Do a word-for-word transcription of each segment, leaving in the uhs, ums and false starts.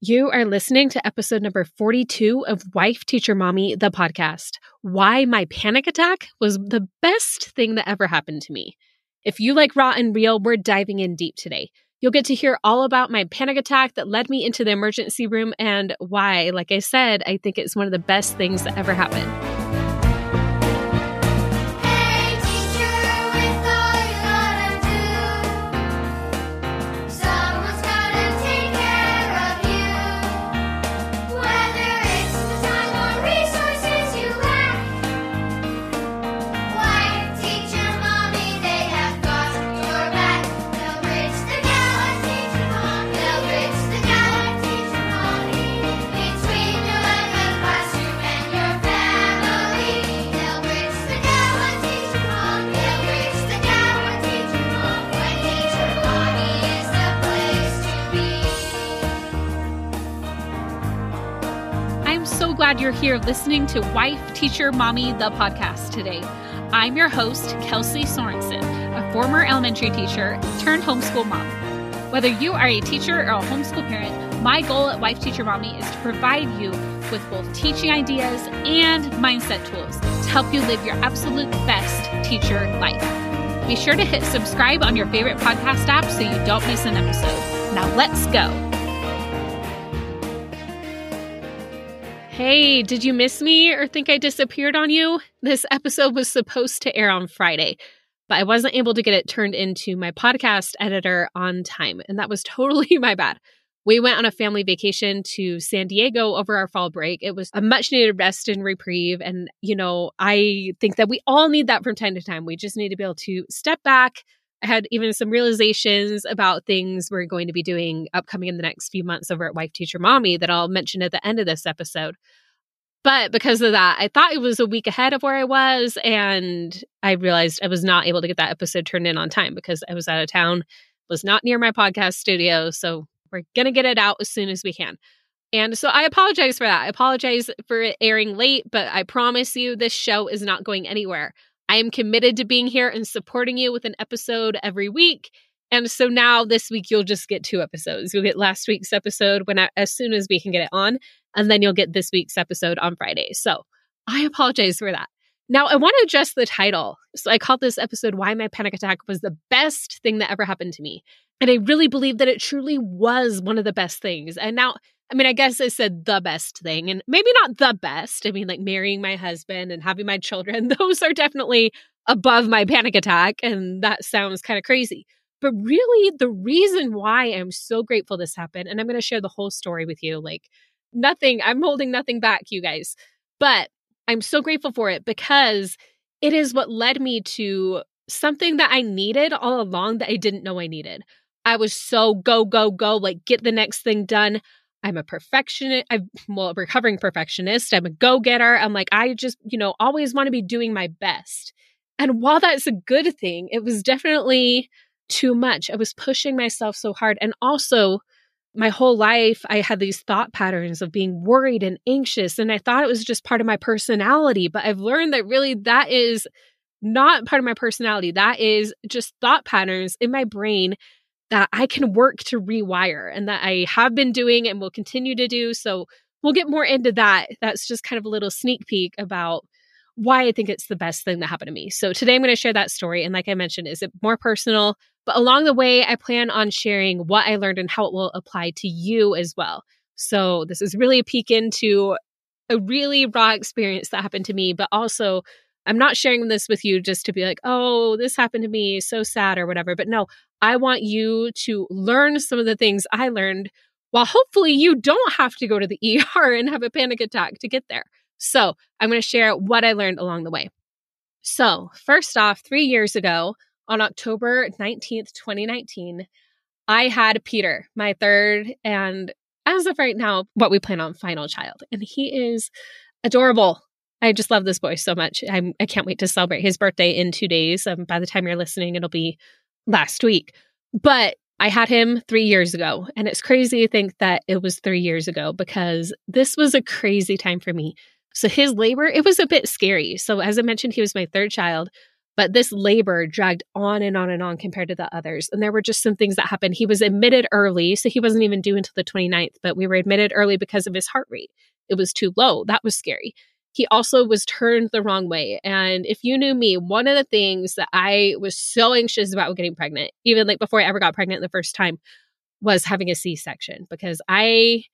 You are listening to episode number forty-two of Wife Teacher Mommy, the podcast, Why My Panic Attack Was the Best Thing That Ever Happened to Me. If you like raw and real, we're diving in deep today. You'll get to hear all about my panic attack that led me into the emergency room and why, like I said, I think it's one of the best things that ever happened. Glad you're here listening to Wife Teacher Mommy, the podcast today. I'm your host, Kelsey Sorensen, a former elementary teacher turned homeschool mom. Whether you are a teacher or a homeschool parent, my goal at Wife Teacher Mommy is to provide you with both teaching ideas and mindset tools to help you live your absolute best teacher life. Be sure to hit subscribe on your favorite podcast app so you don't miss an episode. Now let's go. Hey, did you miss me or think I disappeared on you? This episode was supposed to air on Friday, but I wasn't able to get it turned into my podcast editor on time, and that was totally my bad. We went on a family vacation to San Diego over our fall break. It was a much-needed rest and reprieve, and you know, I think that we all need that from time to time. We just need to be able to step back. I had even some realizations about things we're going to be doing upcoming in the next few months over at Wife Teacher Mommy that I'll mention at the end of this episode. But because of that, I thought it was a week ahead of where I was, and I realized I was not able to get that episode turned in on time because I was out of town, was not near my podcast studio, so we're going to get it out as soon as we can. And so I apologize for that. I apologize for it airing late, but I promise you this show is not going anywhere. I am committed to being here and supporting you with an episode every week. And so now this week, you'll just get two episodes. You'll get last week's episode when I, as soon as we can get it on, and then you'll get this week's episode on Friday. So I apologize for that. Now, I want to address the title. So I called this episode, Why My Panic Attack Was the Best Thing That Ever Happened to Me. And I really believe that it truly was one of the best things. And now, I mean, I guess I said the best thing, and maybe not the best. I mean, like marrying my husband and having my children, those are definitely above my panic attack. And that sounds kind of crazy. But really, the reason why I'm so grateful this happened, and I'm going to share the whole story with you, like nothing, I'm holding nothing back, you guys. But I'm so grateful for it because it is what led me to something that I needed all along that I didn't know I needed. I was so go, go, go, like get the next thing done. I'm a perfectionist. I'm well, a recovering perfectionist. I'm a go-getter. I'm like, I just, you know, always want to be doing my best. And while that's a good thing, it was definitely too much. I was pushing myself so hard. And also my whole life, I had these thought patterns of being worried and anxious. And I thought it was just part of my personality, but I've learned that really that is not part of my personality. That is just thought patterns in my brain that I can work to rewire and that I have been doing and will continue to do. So we'll get more into that. That's just kind of a little sneak peek about why I think it's the best thing that happened to me. So today I'm going to share that story. And like I mentioned, is it more personal? But along the way, I plan on sharing what I learned and how it will apply to you as well. So this is really a peek into a really raw experience that happened to me, but also I'm not sharing this with you just to be like, oh, this happened to me, so sad or whatever. But no, I want you to learn some of the things I learned while hopefully you don't have to go to the E R and have a panic attack to get there. So I'm going to share what I learned along the way. So first off, three years ago on October nineteenth, twenty nineteen, I had Peter, my third and as of right now, what we plan on final child. And he is adorable. I just love this boy so much. I'm, I can't wait to celebrate his birthday in two days. Um, by the time you're listening, it'll be last week. But I had him three years ago. And it's crazy to think that it was three years ago because this was a crazy time for me. So his labor, it was a bit scary. So as I mentioned, he was my third child. But this labor dragged on and on and on compared to the others. And there were just some things that happened. He was admitted early, so he wasn't even due until the twenty-ninth, but we were admitted early because of his heart rate. It was too low. That was scary. He also was turned the wrong way. And if you knew me, one of the things that I was so anxious about getting pregnant, even like before I ever got pregnant the first time, was having a C-section, because I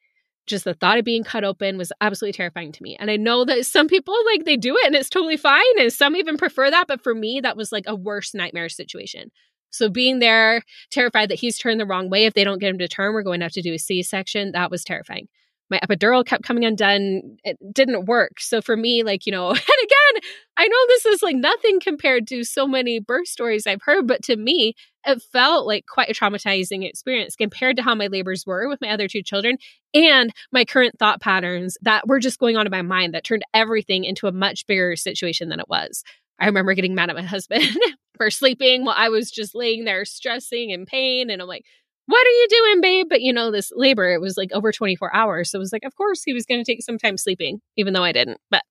just the thought of being cut open was absolutely terrifying to me. And I know that some people, like, they do it and it's totally fine. And some even prefer that. But for me, that was like a worst nightmare situation. So being there, terrified that he's turned the wrong way. If they don't get him to term, we're going to have to do a C-section. That was terrifying. My epidural kept coming undone. It didn't work. So for me, like, you know, and again, I know this is like nothing compared to so many birth stories I've heard, but to me, it felt like quite a traumatizing experience compared to how my labors were with my other two children and my current thought patterns that were just going on in my mind that turned everything into a much bigger situation than it was. I remember getting mad at my husband for sleeping while I was just laying there stressing and pain. And I'm like, what are you doing, babe? But you know, this labor, it was like over twenty-four hours. So it was like, of course, he was going to take some time sleeping, even though I didn't. But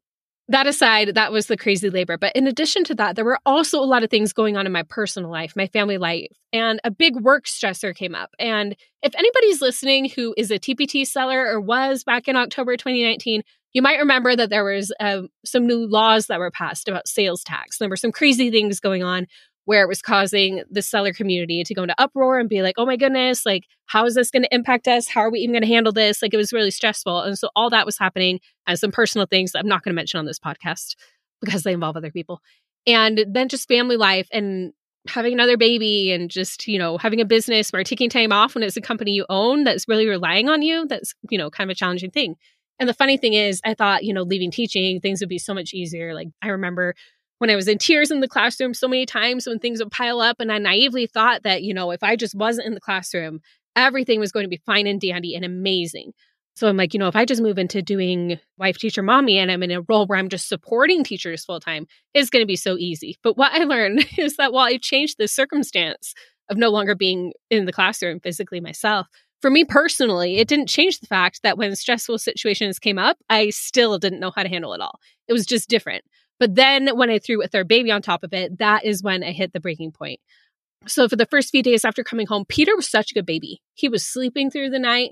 that aside, that was the crazy labor. But in addition to that, there were also a lot of things going on in my personal life, my family life, and a big work stressor came up. And if anybody's listening who is a T P T seller or was back in October twenty nineteen, you might remember that there was uh, some new laws that were passed about sales tax. There were some crazy things going on where it was causing the seller community to go into uproar and be like, oh my goodness, like, how is this going to impact us? How are we even going to handle this? Like, it was really stressful. And so all that was happening, and some personal things that I'm not going to mention on this podcast because they involve other people. And then just family life and having another baby and just, you know, having a business where taking time off when it's a company you own that's really relying on you, that's, you know, kind of a challenging thing. And the funny thing is, I thought, you know, leaving teaching, things would be so much easier. Like, I remember when I was in tears in the classroom so many times when things would pile up, and I naively thought that, you know, if I just wasn't in the classroom, everything was going to be fine and dandy and amazing. So I'm like, you know, if I just move into doing Wife Teacher Mommy and I'm in a role where I'm just supporting teachers full time, it's going to be so easy. But what I learned is that while I've changed the circumstance of no longer being in the classroom physically myself, for me personally, it didn't change the fact that when stressful situations came up, I still didn't know how to handle it all. It was just different. But then when I threw a third baby on top of it, that is when I hit the breaking point. So for the first few days after coming home, Peter was such a good baby. He was sleeping through the night.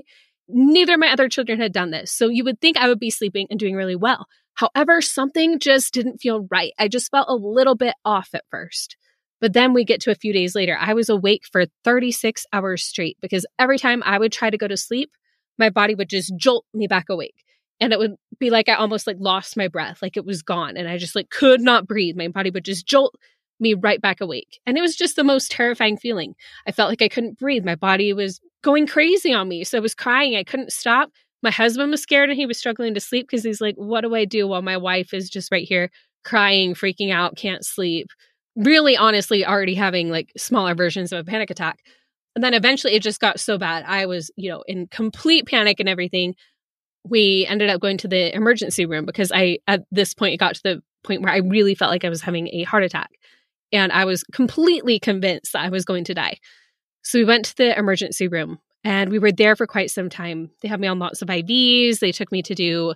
Neither of my other children had done this. So you would think I would be sleeping and doing really well. However, something just didn't feel right. I just felt a little bit off at first. But then we get to a few days later. I was awake for thirty-six hours straight because every time I would try to go to sleep, my body would just jolt me back awake. And it would be like I almost like lost my breath, like it was gone. And I just like could not breathe. My body would just jolt me right back awake. And it was just the most terrifying feeling. I felt like I couldn't breathe. My body was going crazy on me. So I was crying. I couldn't stop. My husband was scared and he was struggling to sleep because he's like, what do I do while my wife is just right here crying, freaking out, can't sleep, really honestly already having like smaller versions of a panic attack. And then eventually it just got so bad. I was, you know, in complete panic and everything. We ended up going to the emergency room because I, at this point, it got to the point where I really felt like I was having a heart attack. And I was completely convinced that I was going to die. So we went to the emergency room and we were there for quite some time. They had me on lots of I Vs. They took me to do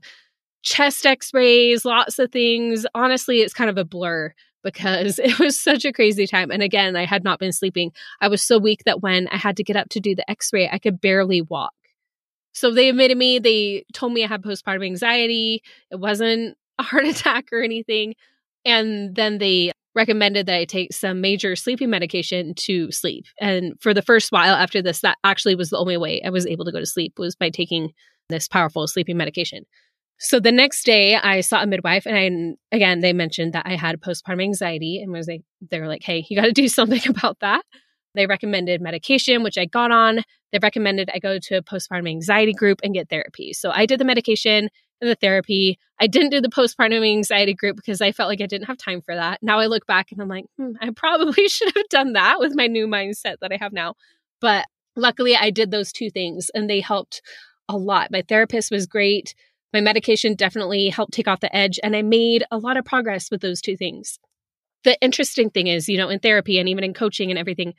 chest x-rays, lots of things. Honestly, it's kind of a blur because it was such a crazy time. And again, I had not been sleeping. I was so weak that when I had to get up to do the x-ray, I could barely walk. So they admitted me, they told me I had postpartum anxiety. It wasn't a heart attack or anything. And then they recommended that I take some major sleeping medication to sleep. And for the first while after this, that actually was the only way I was able to go to sleep was by taking this powerful sleeping medication. So the next day I saw a midwife and I, again, they mentioned that I had postpartum anxiety and was like, they were like, hey, you got to do something about that. They recommended medication, which I got on. They recommended I go to a postpartum anxiety group and get therapy. So I did the medication and the therapy. I didn't do the postpartum anxiety group because I felt like I didn't have time for that. Now I look back and I'm like, hmm, I probably should have done that with my new mindset that I have now. But luckily I did those two things and they helped a lot. My therapist was great. My medication definitely helped take off the edge. And I made a lot of progress with those two things. The interesting thing is, you know, in therapy and even in coaching and everything,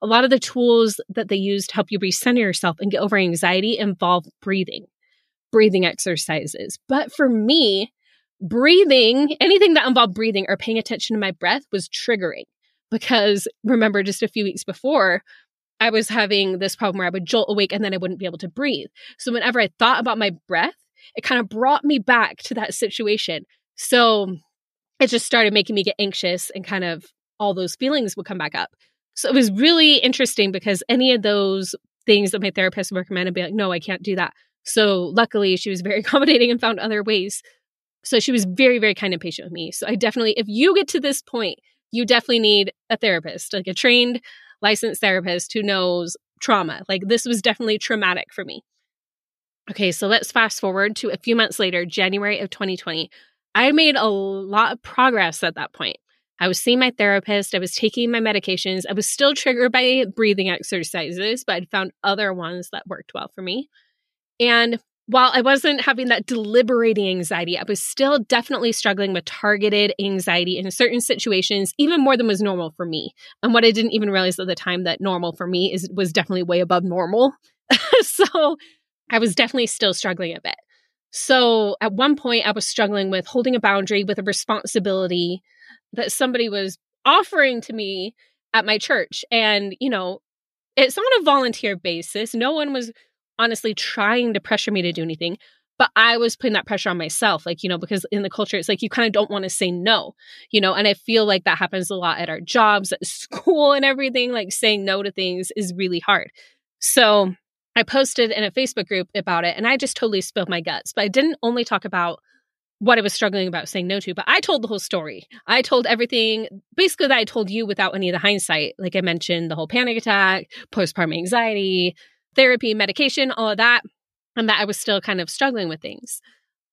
a lot of the tools that they use to help you recenter yourself and get over anxiety involve breathing, breathing exercises. But for me, breathing, anything that involved breathing or paying attention to my breath was triggering. Because remember, just a few weeks before, I was having this problem where I would jolt awake and then I wouldn't be able to breathe. So whenever I thought about my breath, it kind of brought me back to that situation. So it just started making me get anxious and kind of all those feelings would come back up. So it was really interesting because any of those things that my therapist would recommend, I'd be like, no, I can't do that. So luckily she was very accommodating and found other ways. So she was very, very kind and patient with me. So I definitely, if you get to this point, you definitely need a therapist, like a trained, licensed therapist who knows trauma. Like this was definitely traumatic for me. Okay, so let's fast forward to a few months later, January of twenty twenty. I made a lot of progress at that point. I was seeing my therapist. I was taking my medications. I was still triggered by breathing exercises, but I'd found other ones that worked well for me. And while I wasn't having that deliberating anxiety, I was still definitely struggling with targeted anxiety in certain situations, even more than was normal for me. And what I didn't even realize at the time that normal for me is was definitely way above normal. So I was definitely still struggling a bit. So at one point, I was struggling with holding a boundary with a responsibility that somebody was offering to me at my church. And, you know, it's on a volunteer basis. No one was honestly trying to pressure me to do anything, but I was putting that pressure on myself. Like, you know, because in the culture, it's like, you kind of don't want to say no, you know, and I feel like that happens a lot at our jobs, at school and everything, like saying no to things is really hard. So I posted in a Facebook group about it and I just totally spilled my guts, but I didn't only talk about what I was struggling about saying no to, but I told the whole story. I told everything, basically, that I told you without any of the hindsight. Like I mentioned the whole panic attack, postpartum anxiety, therapy, medication, all of that, and that I was still kind of struggling with things.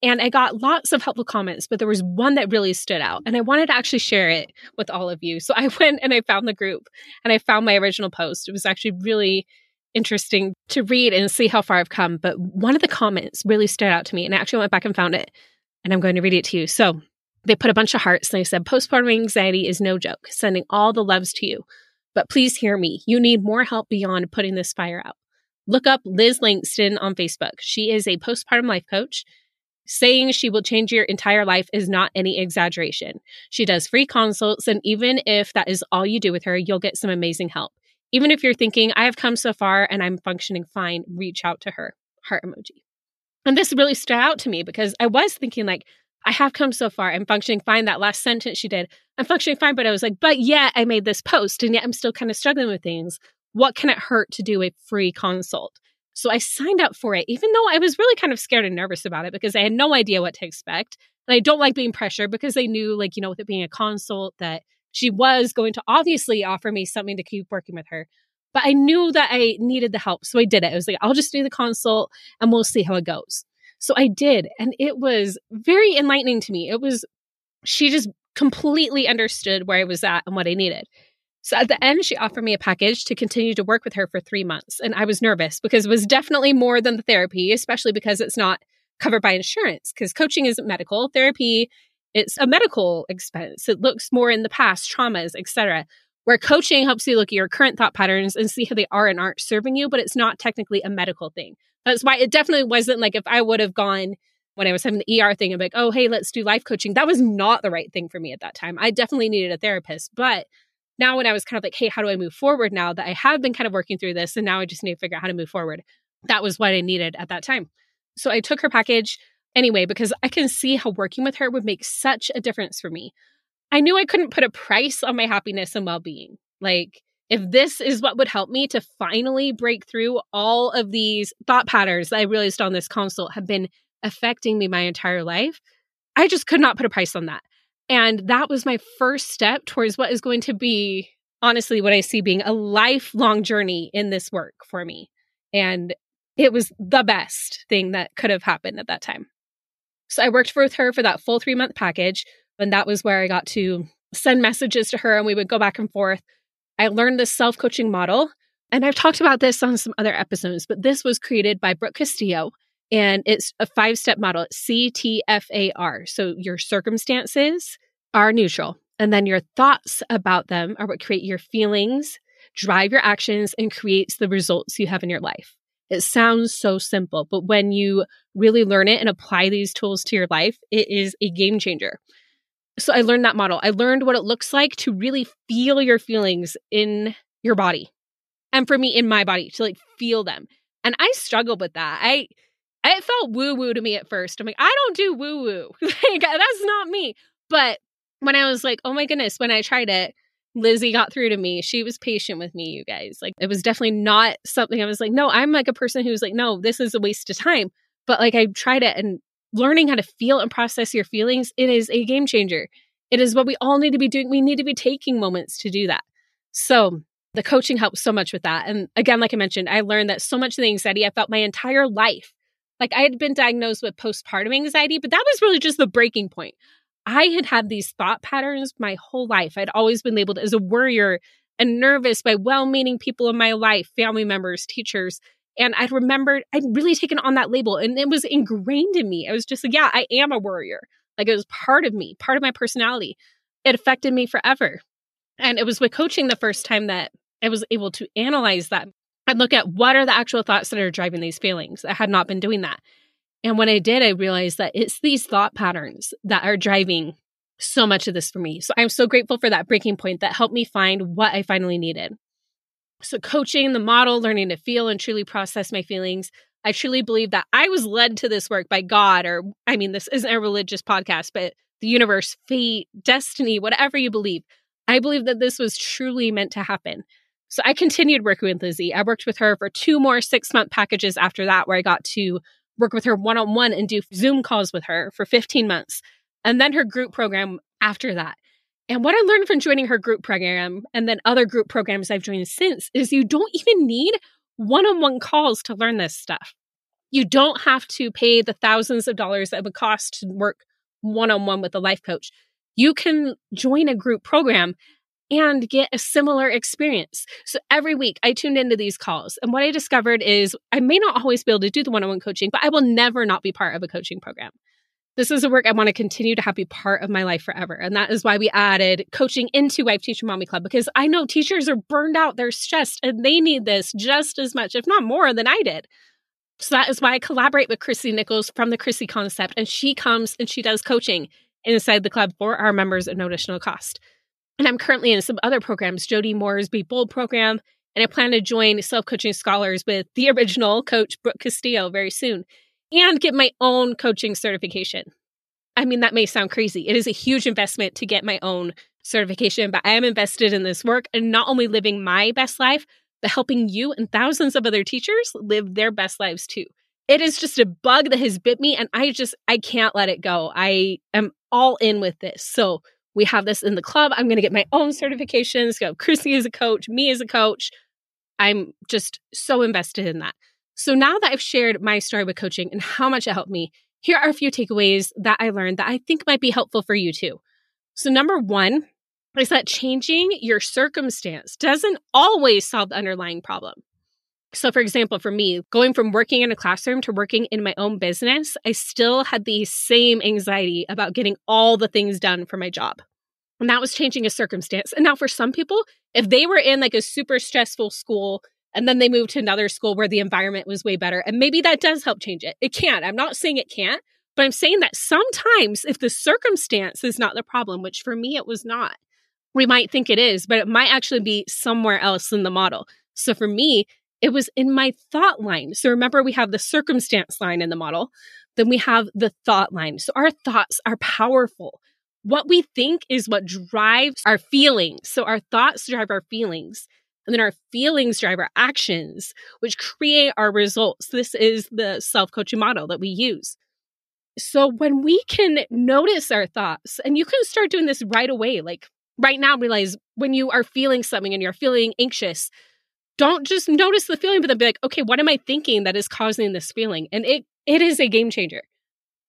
And I got lots of helpful comments, but there was one that really stood out, and I wanted to actually share it with all of you. So I went and I found the group, and I found my original post. It was actually really interesting to read and see how far I've come, but one of the comments really stood out to me, and I actually went back and found it. And I'm going to read it to you. So they put a bunch of hearts and they said, postpartum anxiety is no joke, sending all the loves to you. But please hear me. You need more help beyond putting this fire out. Look up Liz Langston on Facebook. She is a postpartum life coach. Saying she will change your entire life is not any exaggeration. She does free consults. And even if that is all you do with her, you'll get some amazing help. Even if you're thinking, I have come so far and I'm functioning fine, reach out to her. Heart emoji. And this really stood out to me because I was thinking like, I have come so far. I'm functioning fine. That last sentence she did, I'm functioning fine. But I was like, but yet I made this post and yet I'm still kind of struggling with things. What can it hurt to do a free consult? So I signed up for it, even though I was really kind of scared and nervous about it because I had no idea what to expect. And I don't like being pressured because I knew like, you know, with it being a consult that she was going to obviously offer me something to keep working with her. But I knew that I needed the help. So I did it. I was like, I'll just do the consult and we'll see how it goes. So I did. And it was very enlightening to me. It was, she just completely understood where I was at and what I needed. So at the end, she offered me a package to continue to work with her for three months. And I was nervous because it was definitely more than the therapy, especially because it's not covered by insurance because coaching isn't medical. Therapy, it's a medical expense. It looks more in the past, traumas, et cetera, where coaching helps you look at your current thought patterns and see how they are and aren't serving you, but it's not technically a medical thing. That's why it definitely wasn't like if I would have gone when I was having the E R thing and be like, oh, hey, let's do life coaching. That was not the right thing for me at that time. I definitely needed a therapist. But now when I was kind of like, hey, how do I move forward now that I have been kind of working through this and now I just need to figure out how to move forward. That was what I needed at that time. So I took her package anyway, because I can see how working with her would make such a difference for me. I knew I couldn't put a price on my happiness and well-being. Like, if this is what would help me to finally break through all of these thought patterns that I realized on this consult have been affecting me my entire life, I just could not put a price on that. And that was my first step towards what is going to be, honestly, what I see being a lifelong journey in this work for me. And it was the best thing that could have happened at that time. So I worked with her for that full three-month package. And that was where I got to send messages to her and we would go back and forth. I learned this self-coaching model. And I've talked about this on some other episodes, but this was created by Brooke Castillo. And it's a five-step model. It's C T F A R. So your circumstances are neutral. And then your thoughts about them are what create your feelings, drive your actions, and creates the results you have in your life. It sounds so simple, but when you really learn it and apply these tools to your life, it is a game changer. So I learned that model. I learned what it looks like to really feel your feelings in your body. And for me, in my body, to like feel them. And I struggled with that. I it felt woo-woo to me at first. I'm like, I don't do woo-woo. Like, that's not me. But when I was like, oh my goodness, when I tried it, Lizzie got through to me. She was patient with me, you guys. Like, it was definitely not something I was like, no, I'm like a person who's like, no, this is a waste of time. But like, I tried it, and learning how to feel and process your feelings, it is a game changer. It is what we all need to be doing. We need to be taking moments to do that. So the coaching helps so much with that. And again, like I mentioned, I learned that so much of the anxiety I felt my entire life. Like, I had been diagnosed with postpartum anxiety, but that was really just the breaking point. I had had these thought patterns my whole life. I'd always been labeled as a worrier and nervous by well-meaning people in my life, family members, teachers. And I remembered I'd really taken on that label, and it was ingrained in me. I was just like, yeah, I am a worrier. Like, it was part of me, part of my personality. It affected me forever. And it was with coaching the first time that I was able to analyze that and look at what are the actual thoughts that are driving these feelings. I had not been doing that. And when I did, I realized that it's these thought patterns that are driving so much of this for me. So I'm so grateful for that breaking point that helped me find what I finally needed. So coaching, the model, learning to feel and truly process my feelings. I truly believe that I was led to this work by God, or I mean, this isn't a religious podcast, but the universe, fate, destiny, whatever you believe. I believe that this was truly meant to happen. So I continued working with Lizzie. I worked with her for two more six-month packages after that, where I got to work with her one-on-one and do Zoom calls with her for fifteen months. And then her group program after that. And what I learned from joining her group program and then other group programs I've joined since is you don't even need one-on-one calls to learn this stuff. You don't have to pay the thousands of dollars that it would cost to work one-on-one with a life coach. You can join a group program and get a similar experience. So every week I tuned into these calls. And what I discovered is I may not always be able to do the one-on-one coaching, but I will never not be part of a coaching program. This is a work I want to continue to have be part of my life forever. And that is why we added coaching into Wife Teacher Mommy Club, because I know teachers are burned out, they're stressed, and they need this just as much, if not more, than I did. So that is why I collaborate with Chrissy Nichols from the Chrissy Concept. And she comes and she does coaching inside the club for our members at no additional cost. And I'm currently in some other programs, Jody Moore's Be Bold program, and I plan to join Self-Coaching Scholars with the original coach, Brooke Castillo, very soon, and get my own coaching certification. I mean, that may sound crazy. It is a huge investment to get my own certification, but I am invested in this work and not only living my best life, but helping you and thousands of other teachers live their best lives too. It is just a bug that has bit me, and I just, I can't let it go. I am all in with this. So we have this in the club. I'm going to get my own certifications. Go, Chrissy as a coach, me as a coach. I'm just so invested in that. So now that I've shared my story with coaching and how much it helped me, here are a few takeaways that I learned that I think might be helpful for you too. So number one is that changing your circumstance doesn't always solve the underlying problem. So for example, for me, going from working in a classroom to working in my own business, I still had the same anxiety about getting all the things done for my job. And that was changing a circumstance. And now for some people, if they were in like a super stressful school and then they moved to another school where the environment was way better, and maybe that does help change it. It can. I'm not saying it can't, but I'm saying that sometimes if the circumstance is not the problem, which for me it was not, we might think it is, but it might actually be somewhere else in the model. So for me, it was in my thought line. So remember, we have the circumstance line in the model. Then we have the thought line. So our thoughts are powerful. What we think is what drives our feelings. So our thoughts drive our feelings. And then our feelings drive our actions, which create our results. This is the self-coaching model that we use. So when we can notice our thoughts, and you can start doing this right away, like right now, realize when you are feeling something and you're feeling anxious, don't just notice the feeling, but then be like, okay, what am I thinking that is causing this feeling? And it it is a game changer.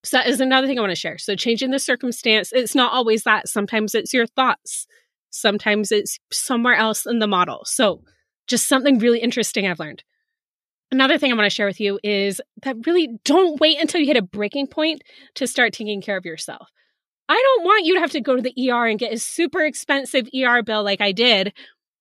So that is another thing I want to share. So changing the circumstance, it's not always that. Sometimes it's your thoughts. Sometimes it's somewhere else in the model. So just something really interesting I've learned. Another thing I want to share with you is that really don't wait until you hit a breaking point to start taking care of yourself. I don't want you to have to go to the E R and get a super expensive E R bill like I did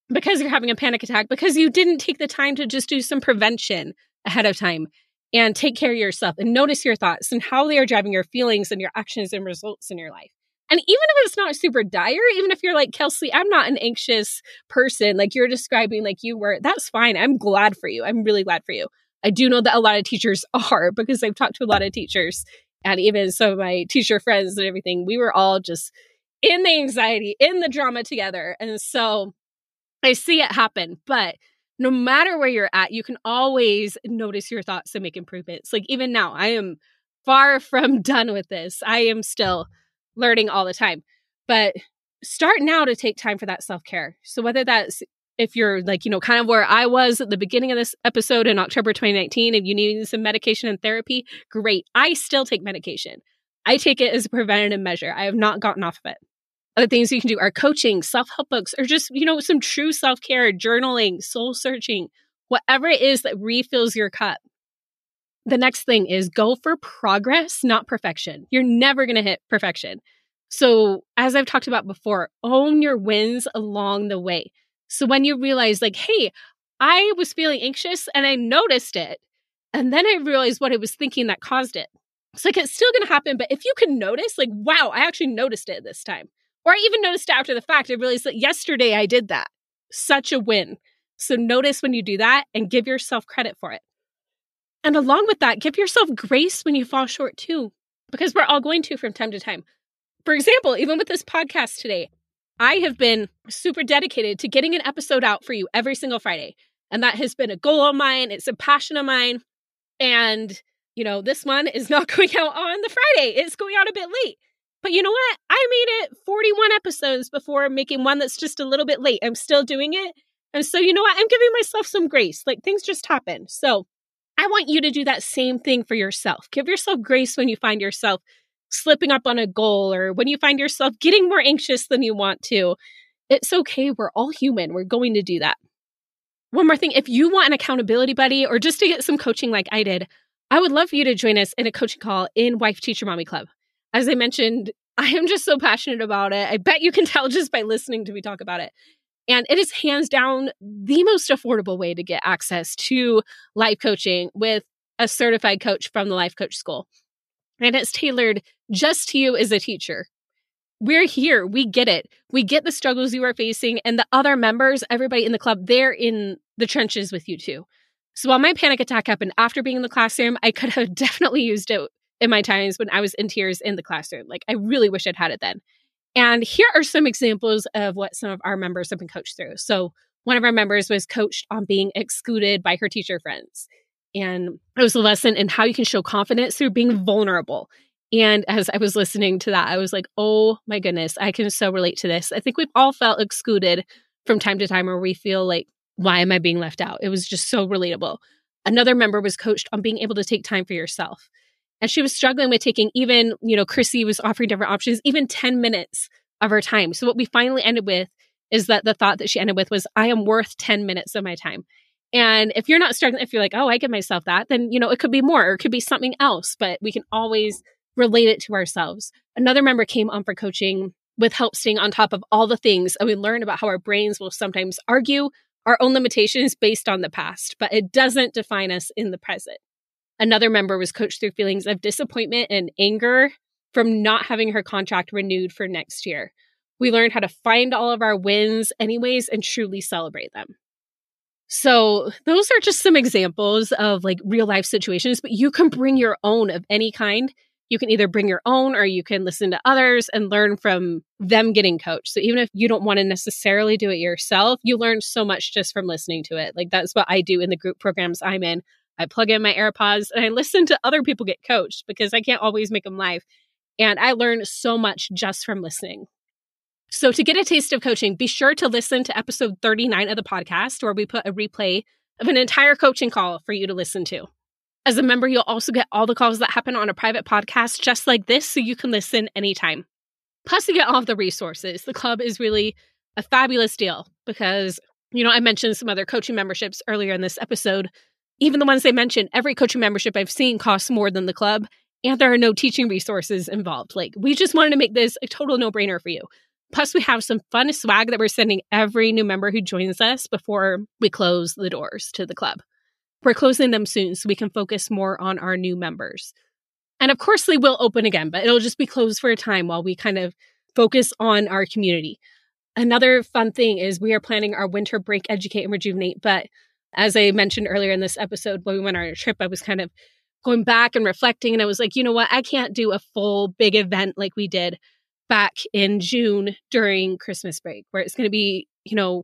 because you're having a panic attack, because you didn't take the time to just do some prevention ahead of time and take care of yourself and notice your thoughts and how they are driving your feelings and your actions and results in your life. And even if it's not super dire, even if you're like, Kelsey, I'm not an anxious person, like you're describing, like you were, that's fine. I'm glad for you. I'm really glad for you. I do know that a lot of teachers are, because I've talked to a lot of teachers and even some of my teacher friends and everything. We were all just in the anxiety, in the drama together. And so I see it happen. But no matter where you're at, you can always notice your thoughts and make improvements. Like even now, I am far from done with this. I am still learning all the time. But start now to take time for that self-care. So whether that's if you're like, you know, kind of where I was at the beginning of this episode in October twenty nineteen, and you need some medication and therapy, great. I still take medication. I take it as a preventative measure. I have not gotten off of it. Other things you can do are coaching, self-help books, or just, you know, some true self-care, journaling, soul searching, whatever it is that refills your cup. The next thing is go for progress, not perfection. You're never going to hit perfection. So as I've talked about before, own your wins along the way. So when you realize like, hey, I was feeling anxious and I noticed it, and then I realized what I was thinking that caused it. It's like, it's still going to happen. But if you can notice like, wow, I actually noticed it this time. Or I even noticed it after the fact. I realized that yesterday I did that. Such a win. So notice when you do that and give yourself credit for it. And along with that, give yourself grace when you fall short too, because we're all going to from time to time. For example, even with this podcast today, I have been super dedicated to getting an episode out for you every single Friday. And that has been a goal of mine. It's a passion of mine. And, you know, this one is not going out on the Friday. It's going out a bit late. But you know what? I made it forty-one episodes before making one that's just a little bit late. I'm still doing it. And so, you know what? I'm giving myself some grace. Like things just happen. So I want you to do that same thing for yourself. Give yourself grace when you find yourself slipping up on a goal, or when you find yourself getting more anxious than you want to. It's okay. We're all human. We're going to do that. One more thing. If you want an accountability buddy, or just to get some coaching like I did, I would love for you to join us in a coaching call in Wife Teacher Mommy Club. As I mentioned, I am just so passionate about it. I bet you can tell just by listening to me talk about it. And it is hands down the most affordable way to get access to life coaching with a certified coach from the Life Coach School. And it's tailored just to you as a teacher. We're here. We get it. We get the struggles you are facing, and the other members, everybody in the club, they're in the trenches with you too. So while my panic attack happened after being in the classroom, I could have definitely used it in my times when I was in tears in the classroom. Like I really wish I'd had it then. And here are some examples of what some of our members have been coached through. So one of our members was coached on being excluded by her teacher friends. And it was a lesson in how you can show confidence through being vulnerable. And as I was listening to that, I was like, oh my goodness, I can so relate to this. I think we've all felt excluded from time to time, or we feel like, why am I being left out? It was just so relatable. Another member was coached on being able to take time for yourself. And she was struggling with taking even, you know, Chrissy was offering different options, even ten minutes of her time. So what we finally ended with is that the thought that she ended with was, I am worth ten minutes of my time. And if you're not struggling, if you're like, oh, I give myself that, then, you know, it could be more, or it could be something else, but we can always relate it to ourselves. Another member came on for coaching with help staying on top of all the things. And we learned about how our brains will sometimes argue our own limitations based on the past, but it doesn't define us in the present. Another member was coached through feelings of disappointment and anger from not having her contract renewed for next year. We learned how to find all of our wins anyways and truly celebrate them. So those are just some examples of like real life situations, but you can bring your own of any kind. You can either bring your own, or you can listen to others and learn from them getting coached. So even if you don't want to necessarily do it yourself, you learn so much just from listening to it. Like that's what I do in the group programs I'm in. I plug in my AirPods and I listen to other people get coached, because I can't always make them live. And I learn so much just from listening. So to get a taste of coaching, be sure to listen to episode thirty-nine of the podcast, where we put a replay of an entire coaching call for you to listen to. As a member, you'll also get all the calls that happen on a private podcast just like this, so you can listen anytime. Plus, you get all of the resources. The club is really a fabulous deal because, you know, I mentioned some other coaching memberships earlier in this episode. Even the ones they mentioned, every coaching membership I've seen costs more than the club, and there are no teaching resources involved. Like, we just wanted to make this a total no-brainer for you. Plus, we have some fun swag that we're sending every new member who joins us before we close the doors to the club. We're closing them soon so we can focus more on our new members. And of course, they will open again, but it'll just be closed for a time while we kind of focus on our community. Another fun thing is we are planning our winter break, educate and rejuvenate. But as I mentioned earlier in this episode, when we went on our trip, I was kind of going back and reflecting. And I was like, you know what? I can't do a full big event like we did back in June during Christmas break, where it's going to be, you know,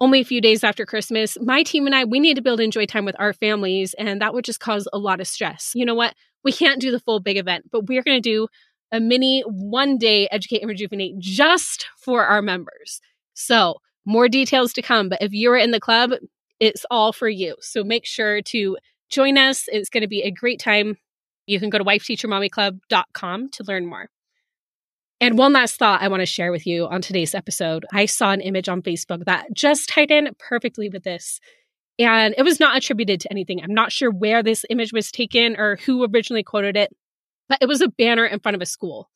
only a few days after Christmas. My team and I, we need to build enjoy time with our families. And that would just cause a lot of stress. You know what? We can't do the full big event, but we're going to do a mini one day educate and rejuvenate just for our members. So more details to come, but if you're in the club, it's all for you. So make sure to join us. It's going to be a great time. You can go to wife teacher mommy club dot com to learn more. And one last thought I want to share with you on today's episode. I saw an image on Facebook that just tied in perfectly with this. And it was not attributed to anything. I'm not sure where this image was taken or who originally quoted it, but it was a banner in front of a school.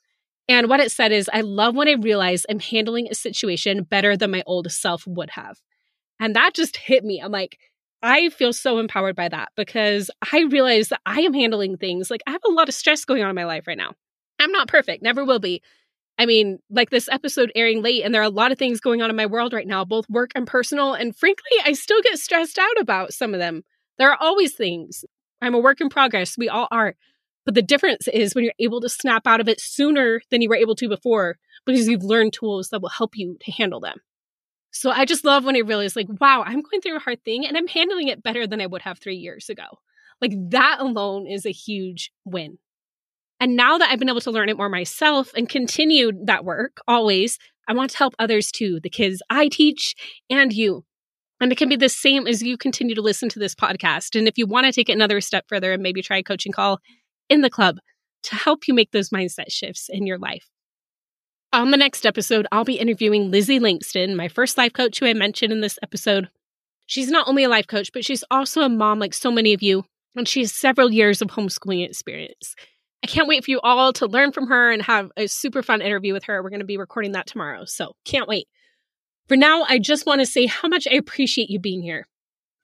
And what it said is, I love when I realize I'm handling a situation better than my old self would have. And that just hit me. I'm like, I feel so empowered by that because I realize that I am handling things. Like, I have a lot of stress going on in my life right now. I'm not perfect, never will be. I mean, like this episode airing late, and there are a lot of things going on in my world right now, both work and personal. And frankly, I still get stressed out about some of them. There are always things. I'm a work in progress. We all are. But the difference is when you're able to snap out of it sooner than you were able to before, because you've learned tools that will help you to handle them. So I just love when I realize, like, wow, I'm going through a hard thing and I'm handling it better than I would have three years ago. Like, that alone is a huge win. And now that I've been able to learn it more myself and continue that work always, I want to help others too, the kids I teach and you. And it can be the same as you continue to listen to this podcast. And if you want to take it another step further and maybe try a coaching call in the club to help you make those mindset shifts in your life. On the next episode, I'll be interviewing Lizzie Langston, my first life coach who I mentioned in this episode. She's not only a life coach, but she's also a mom like so many of you, and she has several years of homeschooling experience. I can't wait for you all to learn from her and have a super fun interview with her. We're going to be recording that tomorrow, so can't wait. For now, I just want to say how much I appreciate you being here.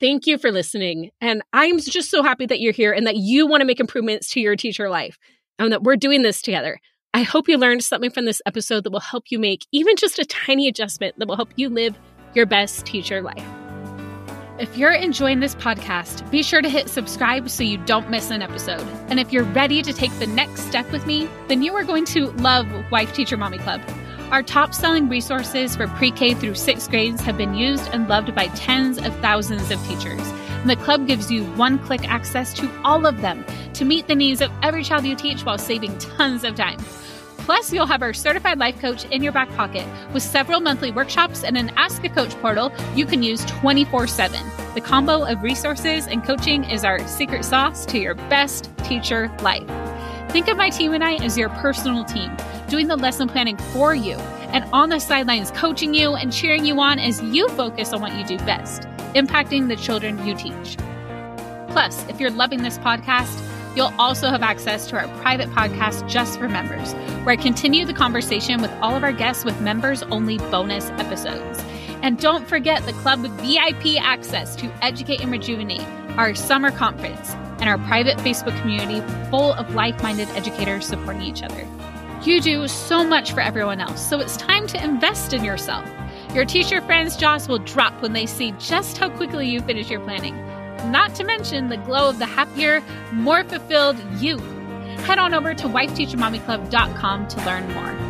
Thank you for listening. And I'm just so happy that you're here and that you want to make improvements to your teacher life and that we're doing this together. I hope you learned something from this episode that will help you make even just a tiny adjustment that will help you live your best teacher life. If you're enjoying this podcast, be sure to hit subscribe so you don't miss an episode. And if you're ready to take the next step with me, then you are going to love Wife Teacher Mommy Club. Our top-selling resources for pre-K through sixth grades have been used and loved by tens of thousands of teachers. And the club gives you one-click access to all of them to meet the needs of every child you teach while saving tons of time. Plus, you'll have our certified life coach in your back pocket with several monthly workshops and an Ask a Coach portal you can use twenty-four seven. The combo of resources and coaching is our secret sauce to your best teacher life. Think of my team and I as your personal team, doing the lesson planning for you and on the sidelines coaching you and cheering you on as you focus on what you do best, impacting the children you teach. Plus, if you're loving this podcast, you'll also have access to our private podcast just for members, where I continue the conversation with all of our guests with members-only bonus episodes. And don't forget the club V I P access to Educate and Rejuvenate, our summer conference, and our private Facebook community full of like-minded educators supporting each other. You do so much for everyone else, so it's time to invest in yourself. Your teacher friends' jaws will drop when they see just how quickly you finish your planning, not to mention the glow of the happier, more fulfilled you. Head on over to wife teacher mommy club dot com to learn more.